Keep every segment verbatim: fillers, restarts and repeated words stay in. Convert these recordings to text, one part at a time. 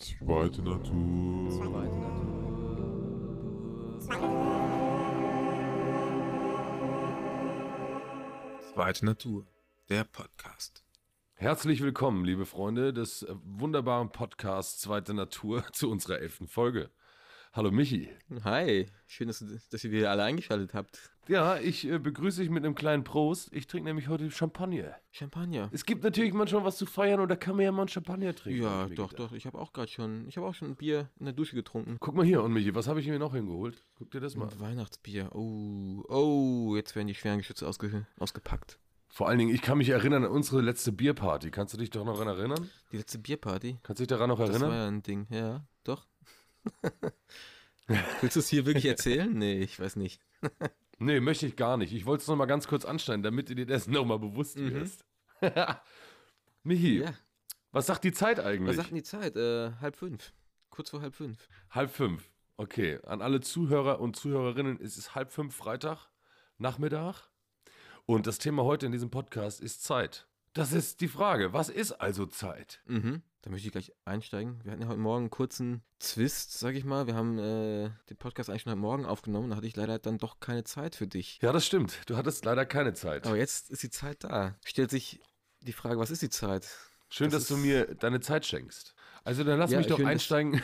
Zweite Natur. Zweite Natur. Zweite Natur, der Podcast. Herzlich willkommen, liebe Freunde des wunderbaren Podcasts Zweite Natur zu unserer elften Folge. Hallo Michi. Hi, schön, dass, dass ihr wieder alle eingeschaltet habt. Ja, ich äh, begrüße dich mit einem kleinen Prost. Ich trinke nämlich heute Champagner. Champagner. Es gibt natürlich manchmal was zu feiern und da kann man ja mal einen Champagner trinken. Ja, doch, gedacht. doch. Ich habe auch gerade schon, ich habe auch schon ein Bier in der Dusche getrunken. Guck mal hier, und Michi, was habe ich mir noch hingeholt? Guck dir das mal an. Weihnachtsbier. Oh, oh, jetzt werden die schweren Geschütze ausge, ausgepackt. Vor allen Dingen, ich kann mich erinnern an unsere letzte Bierparty. Kannst du dich doch noch daran erinnern? Die letzte Bierparty? Kannst du dich daran noch erinnern? Das war ja ein Ding, ja, doch. Willst du es hier wirklich erzählen? Nee, ich weiß nicht. Nee, möchte ich gar nicht. Ich wollte es nochmal ganz kurz anschneiden, damit du dir das nochmal bewusst mhm. wirst. Michi, ja. Was sagt die Zeit eigentlich? Was sagt denn die Zeit? Äh, halb fünf. Kurz vor halb fünf. Halb fünf, okay. An alle Zuhörer und Zuhörerinnen, es ist halb fünf Freitag, Nachmittag. Und das Thema heute in diesem Podcast ist Zeit. Das ist die Frage, was ist also Zeit? Mhm. Da möchte ich gleich einsteigen. Wir hatten ja heute Morgen einen kurzen Zwist, sag ich mal. Wir haben äh, den Podcast eigentlich schon heute Morgen aufgenommen. Da hatte ich leider dann doch keine Zeit für dich. Ja, das stimmt. Du hattest leider keine Zeit. Aber jetzt ist die Zeit da. Stellt sich die Frage, was ist die Zeit? Schön, das dass du mir deine Zeit schenkst. Also dann lass ja, mich doch schön, einsteigen.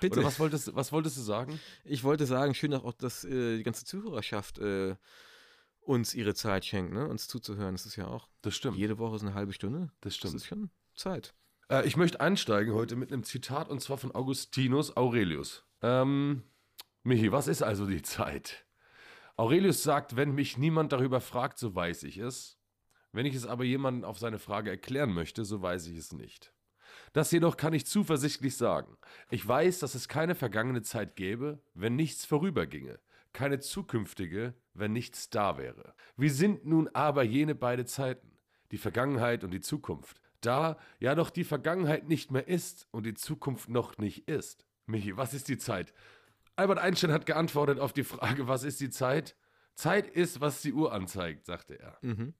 Bitte. Oder was wolltest, was wolltest du sagen? Ich wollte sagen, schön auch, dass äh, die ganze Zuhörerschaft äh, uns ihre Zeit schenkt, ne? Uns zuzuhören. Das ist ja auch. Das stimmt. Jede Woche ist eine halbe Stunde. Das stimmt. Das ist schon Zeit. Ich möchte einsteigen heute mit einem Zitat, und zwar von Augustinus Aurelius. Ähm, Michi, was ist also die Zeit? Aurelius sagt, wenn mich niemand darüber fragt, so weiß ich es. Wenn ich es aber jemandem auf seine Frage erklären möchte, so weiß ich es nicht. Das jedoch kann ich zuversichtlich sagen. Ich weiß, dass es keine vergangene Zeit gäbe, wenn nichts vorüberginge, keine zukünftige, wenn nichts da wäre. Wie sind nun aber jene beide Zeiten, die Vergangenheit und die Zukunft? Da ja doch die Vergangenheit nicht mehr ist und die Zukunft noch nicht ist. Michi, was ist die Zeit? Albert Einstein hat geantwortet auf die Frage, was ist die Zeit? Zeit ist, was die Uhr anzeigt, sagte er. Mhm.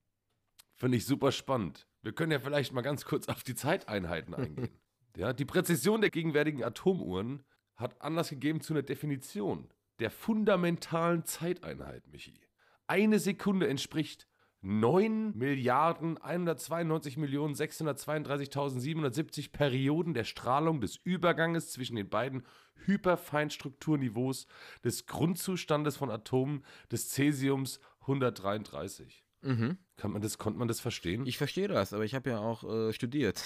Finde ich super spannend. Wir können ja vielleicht mal ganz kurz auf die Zeiteinheiten eingehen. Ja, die Präzision der gegenwärtigen Atomuhren hat Anlass gegeben zu einer Definition der fundamentalen Zeiteinheit, Michi. Eine Sekunde entspricht neun Milliarden einhundertzweiundneunzig Millionen sechshundertzweiunddreißigtausendsiebenhundertsiebzig Perioden der Strahlung des Überganges zwischen den beiden Hyperfeinstrukturniveaus des Grundzustandes von Atomen des Cäsiums hundertdreiunddreißig. Mhm. Kann man das, konnte man das verstehen? Ich verstehe das, aber ich habe ja auch äh, studiert.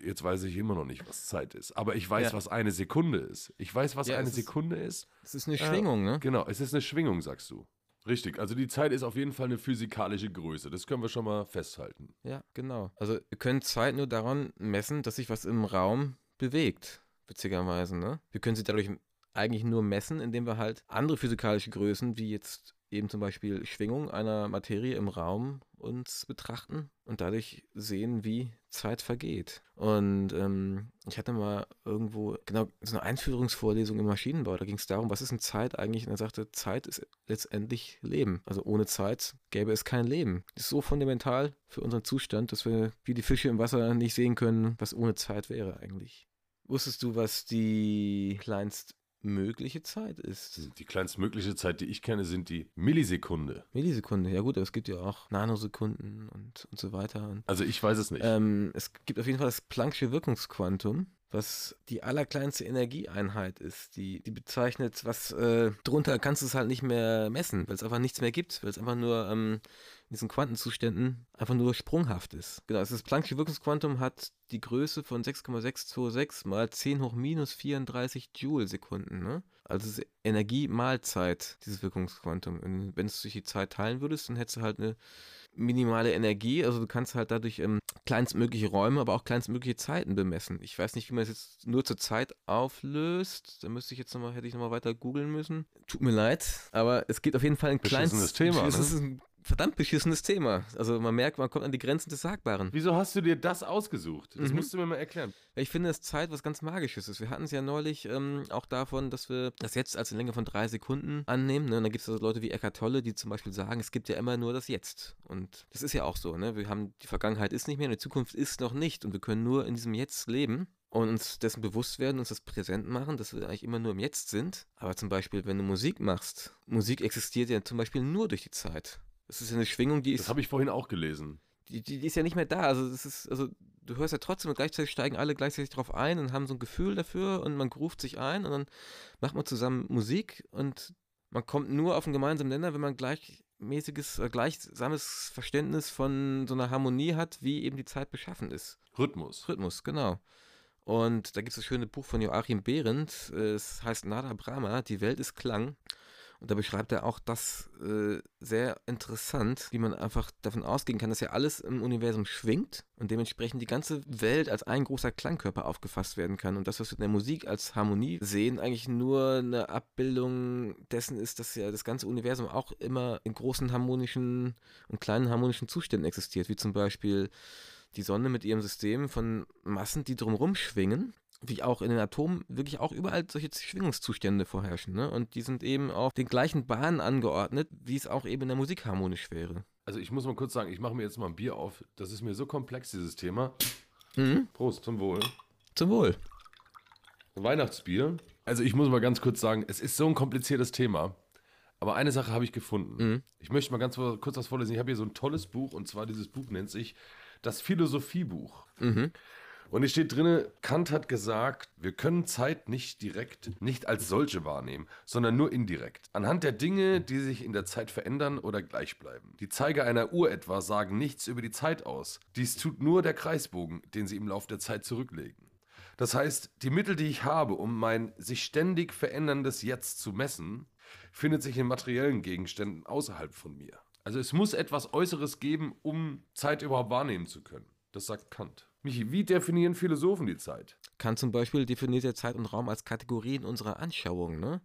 Jetzt weiß ich immer noch nicht, was Zeit ist. Aber ich weiß, ja. was eine Sekunde ist. Ich weiß, was ja, eine Sekunde ist. Es ist eine Schwingung, äh, ne? Genau, es ist eine Schwingung, sagst du. Richtig, also die Zeit ist auf jeden Fall eine physikalische Größe, das können wir schon mal festhalten. Ja, genau. Also wir können Zeit nur daran messen, dass sich was im Raum bewegt, witzigerweise, ne? Wir können sie dadurch eigentlich nur messen, indem wir halt andere physikalische Größen, wie jetzt eben zum Beispiel Schwingung einer Materie im Raum, uns betrachten und dadurch sehen, wie Zeit vergeht. Und ähm, ich hatte mal irgendwo, genau, so eine Einführungsvorlesung im Maschinenbau, da ging es darum, was ist denn Zeit eigentlich? Und er sagte, Zeit ist letztendlich Leben. Also ohne Zeit gäbe es kein Leben. Das ist so fundamental für unseren Zustand, dass wir wie die Fische im Wasser nicht sehen können, was ohne Zeit wäre eigentlich. Wusstest du, was die kleinst mögliche Zeit ist? Die kleinstmögliche Zeit, die ich kenne, sind die Millisekunde. Millisekunde, ja gut, aber es gibt ja auch Nanosekunden und, und so weiter. Und, also ich weiß es nicht. Ähm, es gibt auf jeden Fall das Planck'sche Wirkungsquantum, was die allerkleinste Energieeinheit ist. Die, die bezeichnet, was äh, drunter kannst du es halt nicht mehr messen, weil es einfach nichts mehr gibt, weil es einfach nur ähm, in diesen Quantenzuständen einfach nur sprunghaft ist. Genau, also das Planck'sche Wirkungsquantum hat die Größe von sechs Komma sechshundertsechsundzwanzig mal zehn hoch minus vierunddreißig Joule-Sekunden, ne? Also Energie mal Zeit, dieses Wirkungsquantum. Und wenn du es durch die Zeit teilen würdest, dann hättest du halt eine minimale Energie. Also du kannst halt dadurch ähm, kleinstmögliche Räume, aber auch kleinstmögliche Zeiten bemessen. Ich weiß nicht, wie man es jetzt nur zur Zeit auflöst. Da müsste ich jetzt nochmal, hätte ich nochmal weiter googeln müssen. Tut mir leid, aber es geht auf jeden Fall in kleinst... Beschissenes Thema, ne? verdammt beschissenes Thema. Also man merkt, man kommt an die Grenzen des Sagbaren. Wieso hast du dir das ausgesucht? Das mhm. musst du mir mal erklären. Ich finde, dass Zeit was ganz Magisches ist. Wir hatten es ja neulich ähm, auch davon, dass wir das jetzt als eine Länge von drei Sekunden annehmen. Ne? Und dann gibt es also Leute wie Eckhart Tolle, die zum Beispiel sagen, es gibt ja immer nur das Jetzt. Und das ist ja auch so. Ne? Wir haben, die Vergangenheit ist nicht mehr, und die Zukunft ist noch nicht. Und wir können nur in diesem Jetzt leben. Und uns dessen bewusst werden, uns das präsent machen, dass wir eigentlich immer nur im Jetzt sind. Aber zum Beispiel, wenn du Musik machst, Musik existiert ja zum Beispiel nur durch die Zeit. Das ist ja eine Schwingung, die ist... Das habe ich vorhin auch gelesen. Die, die, die ist ja nicht mehr da. Also, das ist, also du hörst ja trotzdem und gleichzeitig steigen alle gleichzeitig drauf ein und haben so ein Gefühl dafür und man ruft sich ein und dann macht man zusammen Musik und man kommt nur auf einen gemeinsamen Nenner, wenn man gleichmäßiges, äh, gleichsames Verständnis von so einer Harmonie hat, wie eben die Zeit beschaffen ist. Rhythmus. Rhythmus, genau. Und da gibt es das schöne Buch von Joachim Behrendt, es heißt Nada Brahma, die Welt ist Klang. Und da beschreibt er auch das äh, sehr interessant, wie man einfach davon ausgehen kann, dass ja alles im Universum schwingt und dementsprechend die ganze Welt als ein großer Klangkörper aufgefasst werden kann. Und das, was wir in der Musik als Harmonie sehen, eigentlich nur eine Abbildung dessen ist, dass ja das ganze Universum auch immer in großen harmonischen und kleinen harmonischen Zuständen existiert, wie zum Beispiel... die Sonne mit ihrem System von Massen, die drumherum schwingen, wie auch in den Atomen wirklich auch überall solche Schwingungszustände vorherrschen. Ne? Und die sind eben auf den gleichen Bahnen angeordnet, wie es auch eben in der Musik harmonisch wäre. Also ich muss mal kurz sagen, ich mache mir jetzt mal ein Bier auf. Das ist mir so komplex, dieses Thema. Mhm. Prost, zum Wohl. Zum Wohl. Weihnachtsbier. Also ich muss mal ganz kurz sagen, es ist so ein kompliziertes Thema. Aber eine Sache habe ich gefunden. Mhm. Ich möchte mal ganz kurz was vorlesen. Ich habe hier so ein tolles Buch und zwar dieses Buch nennt sich Das Philosophiebuch. Mhm. Und hier steht drin, Kant hat gesagt, wir können Zeit nicht direkt, nicht als solche wahrnehmen, sondern nur indirekt. Anhand der Dinge, die sich in der Zeit verändern oder gleich bleiben. Die Zeiger einer Uhr etwa sagen nichts über die Zeit aus. Dies tut nur der Kreisbogen, den sie im Lauf der Zeit zurücklegen. Das heißt, die Mittel, die ich habe, um mein sich ständig veränderndes Jetzt zu messen, findet sich in materiellen Gegenständen außerhalb von mir. Also es muss etwas Äußeres geben, um Zeit überhaupt wahrnehmen zu können. Das sagt Kant. Michi, wie definieren Philosophen die Zeit? Kant zum Beispiel definiert ja Zeit und Raum als Kategorien unserer Anschauung, ne?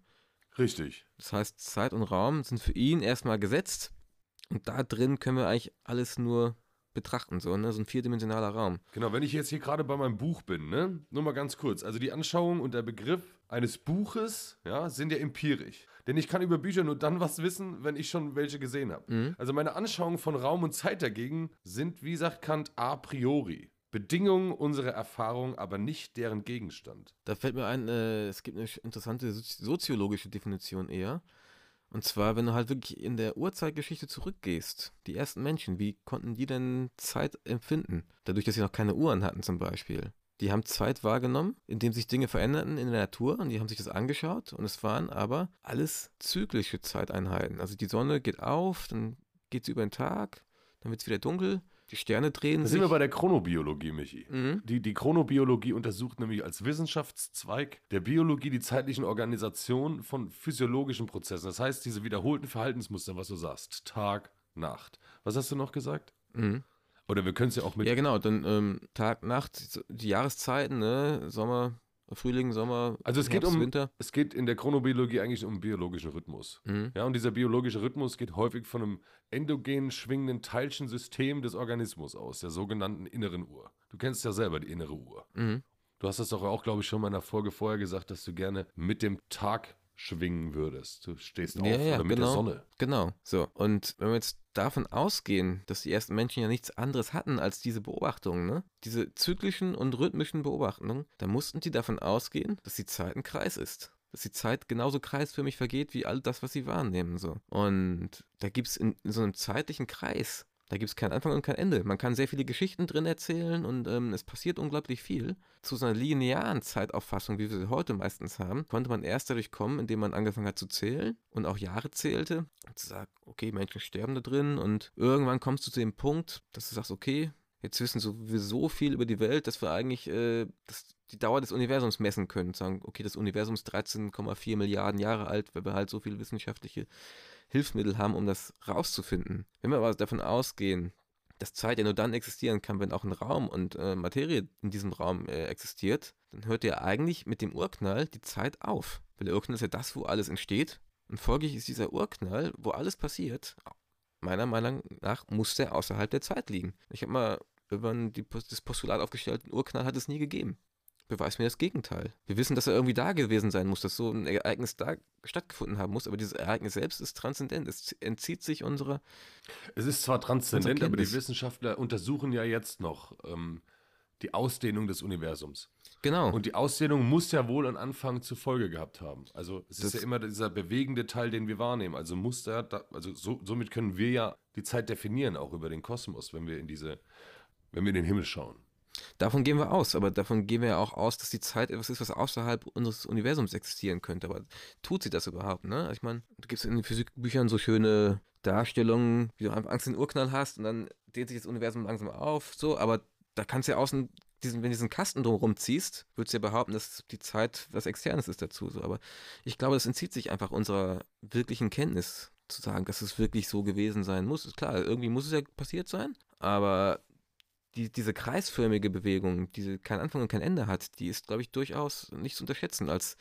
Richtig. Das heißt, Zeit und Raum sind für ihn erstmal gesetzt und da drin können wir eigentlich alles nur betrachten, so, ne? So ein vierdimensionaler Raum. Genau, wenn ich jetzt hier gerade bei meinem Buch bin, ne? Nur mal ganz kurz. Also die Anschauung und der Begriff eines Buches, ja, sind ja empirisch. Denn ich kann über Bücher nur dann was wissen, wenn ich schon welche gesehen habe. Mhm. Also meine Anschauungen von Raum und Zeit dagegen sind, wie sagt Kant, a priori. Bedingungen unserer Erfahrung, aber nicht deren Gegenstand. Da fällt mir ein, äh, es gibt eine interessante soziologische Definition eher. Und zwar, wenn du halt wirklich in der Urzeitgeschichte zurückgehst, die ersten Menschen, wie konnten die denn Zeit empfinden? Dadurch, dass sie noch keine Uhren hatten zum Beispiel. Die haben Zeit wahrgenommen, indem sich Dinge veränderten in der Natur und die haben sich das angeschaut und es waren aber alles zyklische Zeiteinheiten. Also die Sonne geht auf, dann geht sie über den Tag, dann wird es wieder dunkel, die Sterne drehen da sich. Da sind wir bei der Chronobiologie, Michi. Mhm. Die, die Chronobiologie untersucht nämlich als Wissenschaftszweig der Biologie die zeitlichen Organisationen von physiologischen Prozessen. Das heißt, diese wiederholten Verhaltensmuster, was du sagst, Tag, Nacht. Was hast du noch gesagt? Mhm. Oder wir können es ja auch mit... Ja genau, dann ähm, Tag, Nacht, die Jahreszeiten, ne? Sommer, Frühling, Sommer, also es Herbst, geht um, Winter. Es geht in der Chronobiologie eigentlich um biologischen Rhythmus. Mhm. Ja, und dieser biologische Rhythmus geht häufig von einem endogenen, schwingenden Teilchensystem des Organismus aus, der sogenannten inneren Uhr. Du kennst ja selber die innere Uhr. Mhm. Du hast das doch auch, glaube ich, schon mal in einer Folge vorher gesagt, dass du gerne mit dem Tag schwingen würdest. Du stehst auf ja, ja, oder mit genau, der Sonne. Genau, so. Und wenn wir jetzt davon ausgehen, dass die ersten Menschen ja nichts anderes hatten als diese Beobachtungen, ne? Diese zyklischen und rhythmischen Beobachtungen, dann mussten die davon ausgehen, dass die Zeit ein Kreis ist. Dass die Zeit genauso kreisförmig vergeht, wie all das, was sie wahrnehmen. So. Und da gibt es in, in so einem zeitlichen Kreis, da gibt es keinen Anfang und kein Ende. Man kann sehr viele Geschichten drin erzählen und ähm, es passiert unglaublich viel. Zu so einer linearen Zeitauffassung, wie wir sie heute meistens haben, konnte man erst dadurch kommen, indem man angefangen hat zu zählen und auch Jahre zählte. Und zu sagen, okay, Menschen sterben da drin und irgendwann kommst du zu dem Punkt, dass du sagst, okay, jetzt wissen wir so viel über die Welt, dass wir eigentlich äh, das, die Dauer des Universums messen können. Und sagen, okay, das Universum ist dreizehn Komma vier Milliarden Jahre alt, weil wir halt so viele wissenschaftliche Hilfsmittel haben, um das rauszufinden. Wenn wir aber davon ausgehen, dass Zeit ja nur dann existieren kann, wenn auch ein Raum und äh, Materie in diesem Raum äh, existiert, dann hört ja eigentlich mit dem Urknall die Zeit auf. Weil der Urknall ist ja das, wo alles entsteht. Und folglich ist dieser Urknall, wo alles passiert, meiner Meinung nach muss der außerhalb der Zeit liegen. Ich habe mal über die, das Postulat aufgestellt, einen Urknall hat es nie gegeben. Beweis mir das Gegenteil. Wir wissen, dass er irgendwie da gewesen sein muss, dass so ein Ereignis da stattgefunden haben muss, aber dieses Ereignis selbst ist transzendent. Es entzieht sich unserer. Es ist zwar transzendent, aber die Wissenschaftler untersuchen ja jetzt noch ähm, die Ausdehnung des Universums. Genau. Und die Ausdehnung muss ja wohl an Anfang zur Folge gehabt haben. Also es das ist ja immer dieser bewegende Teil, den wir wahrnehmen. Also muss da, also so, somit können wir ja die Zeit definieren, auch über den Kosmos, wenn wir in diese, wenn wir in den Himmel schauen. Davon gehen wir aus, aber davon gehen wir ja auch aus, dass die Zeit etwas ist, was außerhalb unseres Universums existieren könnte. Aber tut sie das überhaupt, ne? Ich meine, da gibt es in den Physikbüchern so schöne Darstellungen, wie du einfach Angst in den Urknall hast und dann dehnt sich das Universum langsam auf, so, aber da kannst du ja außen, diesen, wenn du diesen Kasten drumherum ziehst, würdest du ja behaupten, dass die Zeit was Externes ist dazu, so. Aber ich glaube, das entzieht sich einfach unserer wirklichen Kenntnis, zu sagen, dass es wirklich so gewesen sein muss. Ist klar, irgendwie muss es ja passiert sein, aber Die, diese kreisförmige Bewegung, die keinen Anfang und kein Ende hat, die ist, glaube ich, durchaus nicht zu unterschätzen. Als,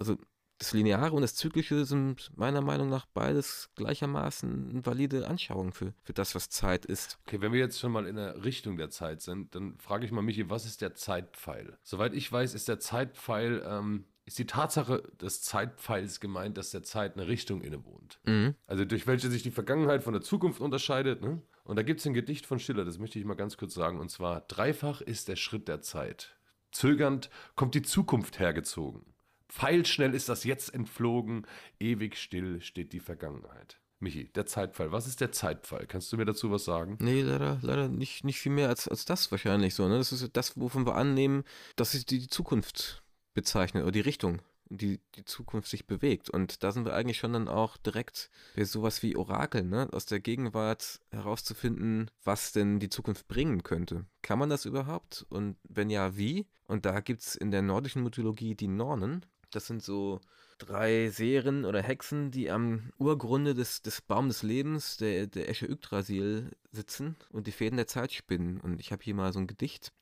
also das Lineare und das Zyklische sind meiner Meinung nach beides gleichermaßen eine valide Anschauung für, für das, was Zeit ist. Okay, wenn wir jetzt schon mal in der Richtung der Zeit sind, dann frage ich mal Michi, was ist der Zeitpfeil? Soweit ich weiß, ist der Zeitpfeil, ähm, ist die Tatsache des Zeitpfeils gemeint, dass der Zeit eine Richtung innewohnt. Mhm. Also durch welche sich die Vergangenheit von der Zukunft unterscheidet, ne? Und da gibt es ein Gedicht von Schiller, das möchte ich mal ganz kurz sagen, und zwar: Dreifach ist der Schritt der Zeit. Zögernd kommt die Zukunft hergezogen. Pfeilschnell ist das Jetzt entflogen. Ewig still steht die Vergangenheit. Michi, der Zeitpfeil. Was ist der Zeitpfeil? Kannst du mir dazu was sagen? Nee, leider, leider nicht, nicht viel mehr als, als das wahrscheinlich so, ne? Das ist das, wovon wir annehmen, dass es die, die Zukunft bezeichnet oder die Richtung, die die Zukunft sich bewegt. Und da sind wir eigentlich schon dann auch direkt bei sowas wie Orakeln, ne? Aus der Gegenwart herauszufinden, was denn die Zukunft bringen könnte. Kann man das überhaupt? Und wenn ja, wie? Und da gibt es in der nordischen Mythologie die Nornen. Das sind so drei Serien oder Hexen, die am Urgrunde des, des Baum des Lebens, der, der Esche Yggdrasil, sitzen und die Fäden der Zeit spinnen. Und ich habe hier mal so ein Gedicht,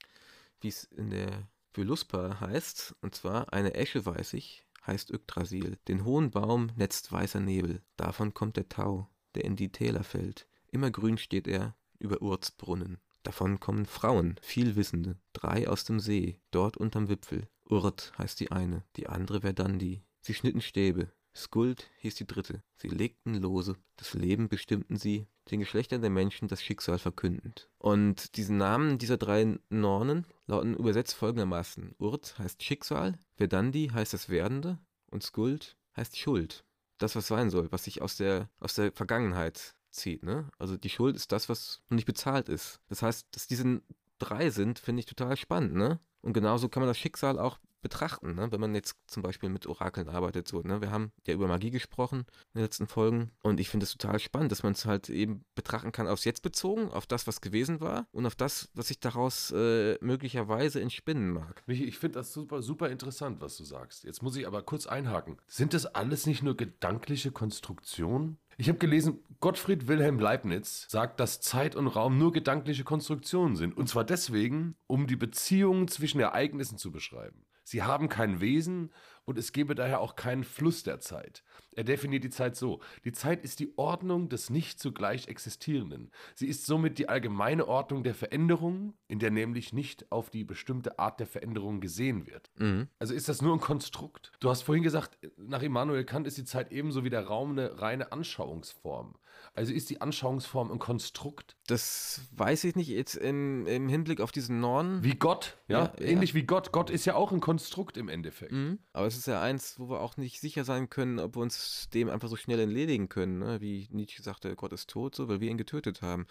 wie es in der Für Luspa heißt, und zwar: Eine Esche weiß ich, heißt Yggdrasil. Den hohen Baum netzt weißer Nebel. Davon kommt der Tau, der in die Täler fällt. Immer grün steht er über Urts Brunnen. Davon kommen Frauen, vielwissende, drei aus dem See, dort unterm Wipfel. Urt heißt die eine, die andere Verdandi. Sie schnitten Stäbe. Skuld hieß die dritte. Sie legten Lose. Das Leben bestimmten sie, den Geschlechtern der Menschen das Schicksal verkündend. Und diese Namen dieser drei Nornen lauten übersetzt folgendermaßen: Urt heißt Schicksal, Verdandi heißt das Werdende und Skuld heißt Schuld. Das, was sein soll, was sich aus der, aus der Vergangenheit zieht, ne? Also die Schuld ist das, was noch nicht bezahlt ist. Das heißt, dass diese drei sind, finde ich total spannend, ne? Und genauso kann man das Schicksal auch betrachten, ne? Wenn man jetzt zum Beispiel mit Orakeln arbeitet, so, ne? Wir haben ja über Magie gesprochen in den letzten Folgen und ich finde es total spannend, dass man es halt eben betrachten kann aufs Jetzt bezogen, auf das, was gewesen war und auf das, was sich daraus äh, möglicherweise entspinnen mag. Michi, ich finde das super, super interessant, was du sagst. Jetzt muss ich aber kurz einhaken. Sind das alles nicht nur gedankliche Konstruktionen? Ich habe gelesen, Gottfried Wilhelm Leibniz sagt, dass Zeit und Raum nur gedankliche Konstruktionen sind. Und zwar deswegen, um die Beziehungen zwischen Ereignissen zu beschreiben. Sie haben kein Wesen und es gebe daher auch keinen Fluss der Zeit. Er definiert die Zeit so: Die Zeit ist die Ordnung des nicht zugleich Existierenden. Sie ist somit die allgemeine Ordnung der Veränderungen, in der nämlich nicht auf die bestimmte Art der Veränderung gesehen wird. Mhm. Also ist das nur ein Konstrukt? Du hast vorhin gesagt, nach Immanuel Kant ist die Zeit ebenso wie der Raum eine reine Anschauungsform. Also ist die Anschauungsform ein Konstrukt? Das weiß ich nicht jetzt im, im Hinblick auf diesen Norn. Wie Gott, ja? ja Ähnlich ja. wie Gott. Gott ist ja auch ein Konstrukt. Konstrukt im Endeffekt. Mhm. Aber es ist ja eins, wo wir auch nicht sicher sein können, ob wir uns dem einfach so schnell entledigen können, ne? Wie Nietzsche sagte, Gott ist tot, so, weil wir ihn getötet haben.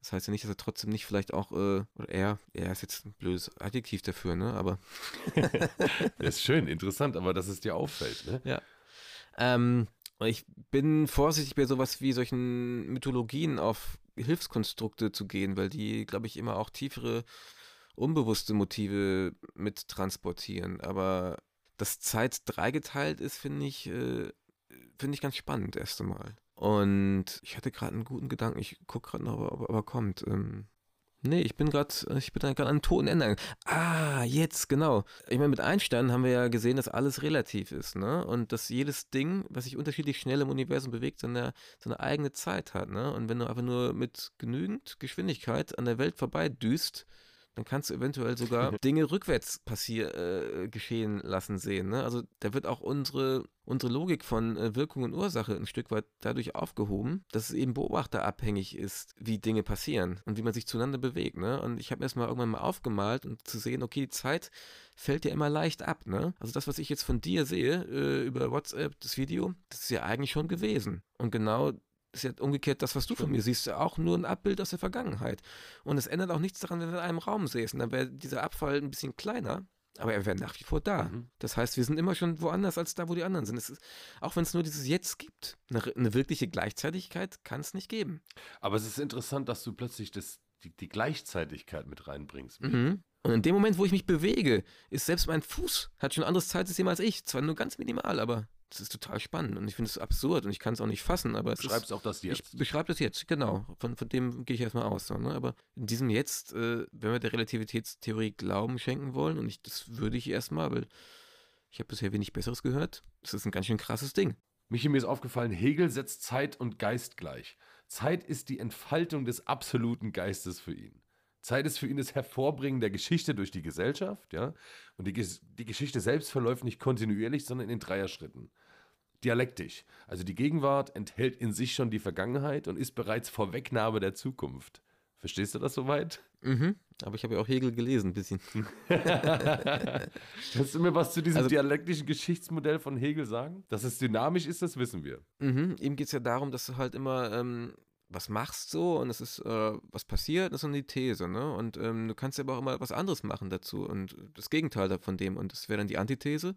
Das heißt ja nicht, dass er trotzdem nicht vielleicht auch, äh, oder er, er ist jetzt ein blödes Adjektiv dafür, ne? Aber das ist schön, interessant, aber dass es dir auffällt, ne? Ja. Ähm, ich bin vorsichtig bei sowas wie solchen Mythologien auf Hilfskonstrukte zu gehen, weil die, glaube ich, immer auch tiefere unbewusste Motive mit transportieren, aber dass Zeit dreigeteilt ist, finde ich, äh, finde ich ganz spannend erst einmal. Und ich hatte gerade einen guten Gedanken, ich gucke gerade noch, ob er kommt. Ähm, Nee, ich bin gerade ich bin gerade an einem toten Ende. Ah, jetzt, genau. Ich meine, mit Einstein haben wir ja gesehen, dass alles relativ ist, ne? Und dass jedes Ding, was sich unterschiedlich schnell im Universum bewegt, seine, seine eigene Zeit hat, ne? Und wenn du einfach nur mit genügend Geschwindigkeit an der Welt vorbeidüst, dann kannst du eventuell sogar Dinge rückwärts passier, äh, geschehen lassen sehen, ne? Also da wird auch unsere, unsere Logik von äh, Wirkung und Ursache ein Stück weit dadurch aufgehoben, dass es eben beobachterabhängig ist, wie Dinge passieren und wie man sich zueinander bewegt, ne? Und ich habe mir das mal irgendwann mal aufgemalt und um zu sehen, okay, die Zeit fällt ja immer leicht ab, ne? Also das, was ich jetzt von dir sehe äh, über WhatsApp, das Video, das ist ja eigentlich schon gewesen. Und genau ist ja umgekehrt das, was du von mir siehst, auch nur ein Abbild aus der Vergangenheit. Und es ändert auch nichts daran, wenn du in einem Raum säßt. Und dann wäre dieser Abfall ein bisschen kleiner, aber er wäre nach wie vor da. Mhm. Das heißt, wir sind immer schon woanders als da, wo die anderen sind. Es ist, auch wenn es nur dieses Jetzt gibt, eine, eine wirkliche Gleichzeitigkeit kann es nicht geben. Aber es ist interessant, dass du plötzlich das, die, die Gleichzeitigkeit mit reinbringst. Mhm. Und in dem Moment, wo ich mich bewege, ist selbst mein Fuß, hat schon ein anderes Zeitsystem als ich. Zwar nur ganz minimal, aber das ist total spannend und ich finde es absurd und ich kann es auch nicht fassen, aber es ist, beschreibst auch das Jetzt. Ich beschreibe das Jetzt, genau. Von, von dem gehe ich erstmal aus. Ne? Aber in diesem Jetzt, äh, wenn wir der Relativitätstheorie Glauben schenken wollen, und ich, das würde ich erstmal, weil ich habe bisher wenig Besseres gehört, das ist ein ganz schön krasses Ding. Michi, mir ist aufgefallen, Hegel setzt Zeit und Geist gleich. Zeit ist die Entfaltung des absoluten Geistes für ihn. Zeit ist für ihn das Hervorbringen der Geschichte durch die Gesellschaft, ja. Und die, die Geschichte selbst verläuft nicht kontinuierlich, sondern in Dreierschritten. Dialektisch. Also die Gegenwart enthält in sich schon die Vergangenheit und ist bereits Vorwegnahme der Zukunft. Verstehst du das soweit? Mhm. Aber ich habe ja auch Hegel gelesen, ein bisschen. Kannst du mir was zu diesem also, dialektischen Geschichtsmodell von Hegel sagen? Dass es dynamisch ist, das wissen wir. Mhm. Ihm geht es ja darum, dass du halt immer Ähm was machst so und es ist, äh, was passiert, das ist eine These, ne? Und ähm, du kannst ja aber auch immer was anderes machen dazu und das Gegenteil von dem und das wäre dann die Antithese.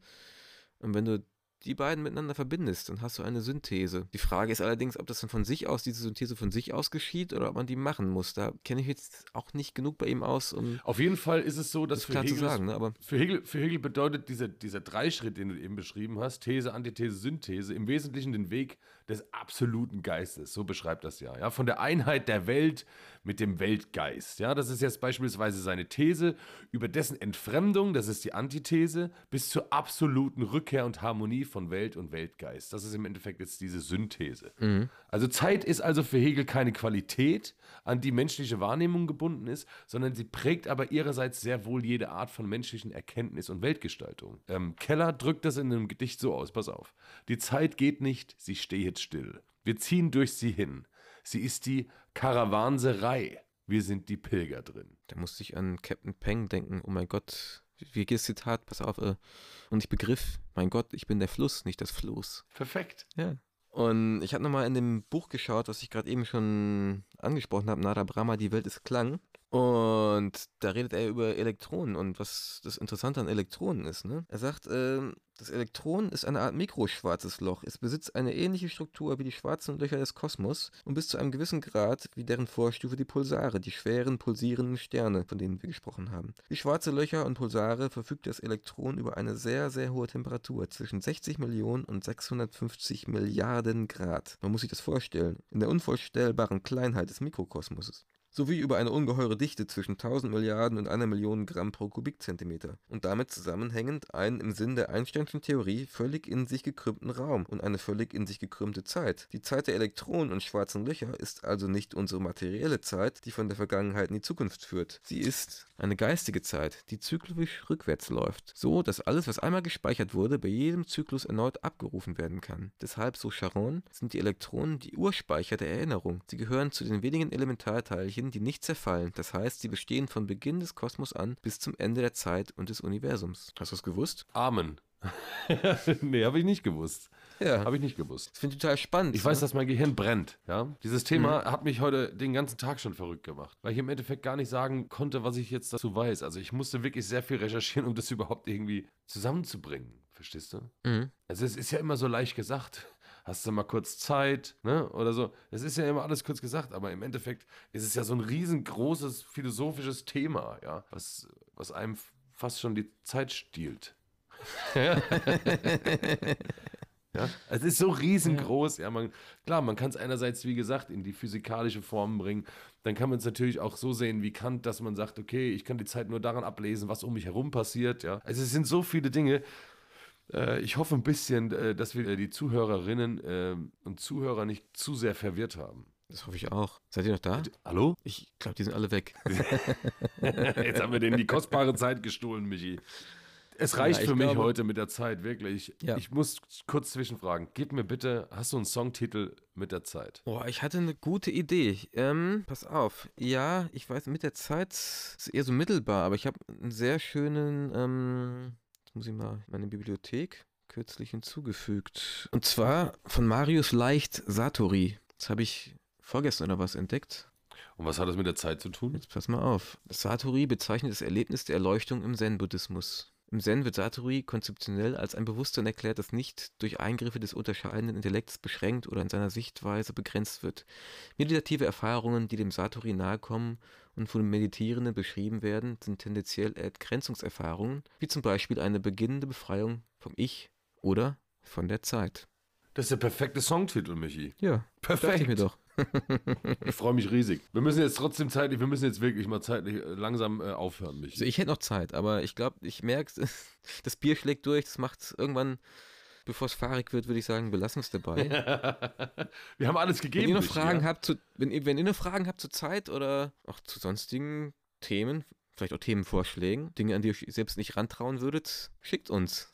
Und wenn du die beiden miteinander verbindest, dann hast du eine Synthese. Die Frage ist allerdings, ob das dann von sich aus, diese Synthese von sich aus geschieht oder ob man die machen muss. Da kenne ich jetzt auch nicht genug bei ihm aus. Um Auf jeden Fall ist es so, dass das für, klar Hegel zu sagen, ne? Aber für, Hegel, für Hegel bedeutet dieser, dieser Dreischritt, den du eben beschrieben hast, These, Antithese, Synthese, im Wesentlichen den Weg des absoluten Geistes. So beschreibt das ja. ja? Von der Einheit der Welt mit dem Weltgeist. Ja? Das ist jetzt beispielsweise seine These über dessen Entfremdung, das ist die Antithese, bis zur absoluten Rückkehr und Harmonie von Welt und Weltgeist. Das ist im Endeffekt jetzt diese Synthese. Mhm. Also Zeit ist also für Hegel keine Qualität, an die menschliche Wahrnehmung gebunden ist, sondern sie prägt aber ihrerseits sehr wohl jede Art von menschlichen Erkenntnis und Weltgestaltung. Ähm, Keller drückt das in einem Gedicht so aus, pass auf. Die Zeit geht nicht, sie stehet still. Wir ziehen durch sie hin. Sie ist die Karawanserei. Wir sind die Pilger drin. Da musste ich an Captain Peng denken. Oh mein Gott, wie geht das Zitat? Pass auf, äh, und ich begriff, mein Gott, ich bin der Fluss, nicht das Floß. Perfekt. Ja. Und ich habe nochmal in dem Buch geschaut, was ich gerade eben schon angesprochen habe, Nada Brahma, die Welt ist Klang. Und da redet er über Elektronen und was das Interessante an Elektronen ist, ne? Er sagt, äh, das Elektron ist eine Art mikroschwarzes Loch. Es besitzt eine ähnliche Struktur wie die schwarzen Löcher des Kosmos und bis zu einem gewissen Grad wie deren Vorstufe die Pulsare, die schweren pulsierenden Sterne, von denen wir gesprochen haben. Wie schwarze Löcher und Pulsare verfügt das Elektron über eine sehr, sehr hohe Temperatur zwischen sechzig Millionen und sechshundertfünfzig Milliarden Grad. Man muss sich das vorstellen, in der unvorstellbaren Kleinheit des Mikrokosmoses. Sowie über eine ungeheure Dichte zwischen tausend Milliarden und einer Million Gramm pro Kubikzentimeter und damit zusammenhängend einen im Sinn der Einsteinschen Theorie völlig in sich gekrümmten Raum und eine völlig in sich gekrümmte Zeit. Die Zeit der Elektronen und schwarzen Löcher ist also nicht unsere materielle Zeit, die von der Vergangenheit in die Zukunft führt. Sie ist eine geistige Zeit, die zyklisch rückwärts läuft, so dass alles, was einmal gespeichert wurde, bei jedem Zyklus erneut abgerufen werden kann. Deshalb, so Charon, sind die Elektronen die Urspeicher der Erinnerung. Sie gehören zu den wenigen Elementarteilchen, die nicht zerfallen. Das heißt, sie bestehen von Beginn des Kosmos an bis zum Ende der Zeit und des Universums. Hast du es gewusst? Amen. Nee, habe ich nicht gewusst. Ja. Habe ich nicht gewusst. Das finde ich total spannend. Ich ne? weiß, dass mein Gehirn brennt. Ja? Dieses Thema mhm. hat mich heute den ganzen Tag schon verrückt gemacht, weil ich im Endeffekt gar nicht sagen konnte, was ich jetzt dazu weiß. Also ich musste wirklich sehr viel recherchieren, um das überhaupt irgendwie zusammenzubringen. Verstehst du? Mhm. Also es ist ja immer so leicht gesagt. Hast du mal kurz Zeit, ne? Oder so. Es ist ja immer alles kurz gesagt, aber im Endeffekt ist es ja so ein riesengroßes philosophisches Thema, ja, was, was einem fast schon die Zeit stiehlt. Ja. Ja? Es ist so riesengroß. Ja. Ja, man, klar, man kann es einerseits, wie gesagt, in die physikalische Form bringen. Dann kann man es natürlich auch so sehen wie Kant, dass man sagt, okay, ich kann die Zeit nur daran ablesen, was um mich herum passiert. Ja? Also es sind so viele Dinge. Ich hoffe ein bisschen, dass wir die Zuhörerinnen und Zuhörer nicht zu sehr verwirrt haben. Das hoffe ich auch. Seid ihr noch da? Hallo? Ich glaube, die sind alle weg. Jetzt haben wir denen die kostbare Zeit gestohlen, Michi. Es reicht ja, für mich glaube, heute mit der Zeit, wirklich. Ja. Ich muss kurz zwischenfragen. Gib mir bitte, hast du einen Songtitel mit der Zeit? Boah, ich hatte eine gute Idee. Ähm, pass auf. Ja, ich weiß, mit der Zeit ist eher so mittelbar, aber ich habe einen sehr schönen... Ähm muss ich mal meine Bibliothek kürzlich hinzugefügt. Und zwar von Marius Leicht Satori. Das habe ich vorgestern oder was entdeckt. Und was hat das mit der Zeit zu tun? Jetzt pass mal auf. Satori bezeichnet das Erlebnis der Erleuchtung im Zen-Buddhismus. Im Zen wird Satori konzeptionell als ein Bewusstsein erklärt, das nicht durch Eingriffe des unterscheidenden Intellekts beschränkt oder in seiner Sichtweise begrenzt wird. Meditative Erfahrungen, die dem Satori nahekommen und von Meditierenden beschrieben werden, sind tendenziell Entgrenzungserfahrungen, wie zum Beispiel eine beginnende Befreiung vom Ich oder von der Zeit. Das ist der perfekte Songtitel, Michi. Ja, perfekt. Dachte ich mir doch. Ich freue mich riesig. Wir müssen jetzt trotzdem zeitlich, wir müssen jetzt wirklich mal zeitlich langsam äh, aufhören, Michi. Also ich hätte noch Zeit, aber ich glaube, ich merke, das Bier schlägt durch, das macht irgendwann, bevor es fahrig wird, würde ich sagen, wir lassen es dabei. Wir haben alles gegeben. Wenn ihr noch Fragen, ja. habt, zu, wenn, wenn ihr noch Fragen habt zur Zeit oder auch zu sonstigen Themen, vielleicht auch Themenvorschlägen, Dinge, an die ihr euch selbst nicht rantrauen würdet, schickt uns.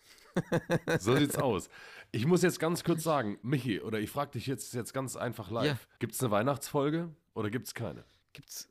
So sieht's aus. Ich muss jetzt ganz kurz sagen, Michi, oder ich frage dich jetzt, jetzt ganz einfach live. Ja. Gibt's eine Weihnachtsfolge oder gibt's keine? Gibt's.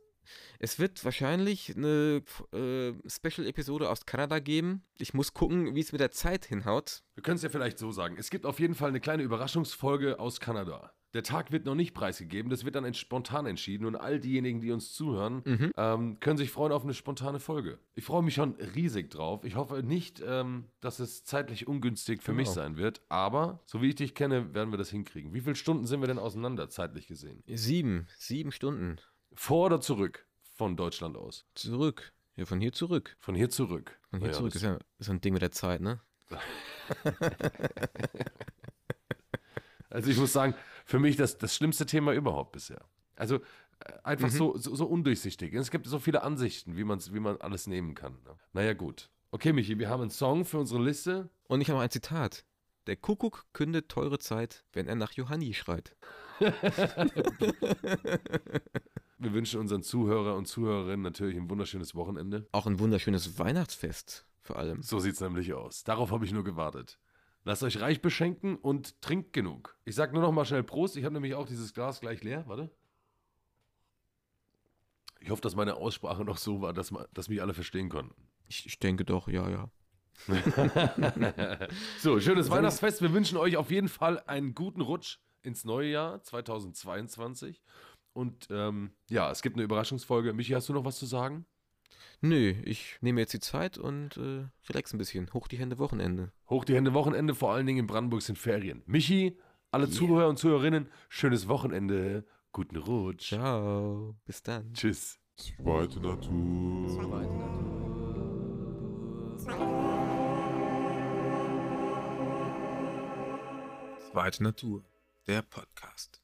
Es wird wahrscheinlich eine äh, Special-Episode aus Kanada geben. Ich muss gucken, wie es mit der Zeit hinhaut. Wir können es ja vielleicht so sagen. Es gibt auf jeden Fall eine kleine Überraschungsfolge aus Kanada. Der Tag wird noch nicht preisgegeben, das wird dann spontan entschieden und all diejenigen, die uns zuhören, mhm. ähm, können sich freuen auf eine spontane Folge. Ich freue mich schon riesig drauf. Ich hoffe nicht, ähm, dass es zeitlich ungünstig für genau. mich sein wird, aber so wie ich dich kenne, werden wir das hinkriegen. Wie viele Stunden sind wir denn auseinander, zeitlich gesehen? Sieben. Sieben Stunden. Vor oder zurück von Deutschland aus? Zurück. Ja, von hier zurück. Von hier zurück. Von hier ja, zurück ist ja so ein Ding mit der Zeit, ne? Also ich muss sagen, für mich das, das schlimmste Thema überhaupt bisher. Also einfach mhm. so, so, so undurchsichtig. Es gibt so viele Ansichten, wie, man's, wie man alles nehmen kann. Naja, gut. Okay, Michi, wir haben einen Song für unsere Liste. Und ich habe ein Zitat. Der Kuckuck kündet teure Zeit, wenn er nach Johanni schreit. Wir wünschen unseren Zuhörer und Zuhörerinnen natürlich ein wunderschönes Wochenende. Auch ein wunderschönes Weihnachtsfest vor allem. So sieht's nämlich aus. Darauf habe ich nur gewartet. Lasst euch reich beschenken und trinkt genug. Ich sag nur noch mal schnell Prost. Ich habe nämlich auch dieses Glas gleich leer. Warte. Ich hoffe, dass meine Aussprache noch so war, dass, man, dass mich alle verstehen konnten. Ich, ich denke doch, ja, ja. So, schönes Weihnachtsfest. Wir wünschen euch auf jeden Fall einen guten Rutsch ins neue Jahr zweitausendzweiundzwanzig. Und ähm, ja, es gibt eine Überraschungsfolge. Michi, hast du noch was zu sagen? Nö, ich nehme jetzt die Zeit und äh, relax ein bisschen. Hoch die Hände Wochenende. Hoch die Hände Wochenende, vor allen Dingen in Brandenburg sind Ferien. Michi, alle yeah. Zuhörer und Zuhörerinnen, schönes Wochenende, guten Rutsch. Ciao, bis dann. Tschüss. Zweite Natur. Zweite Natur. Zweite Natur. Zweite Natur, der Podcast.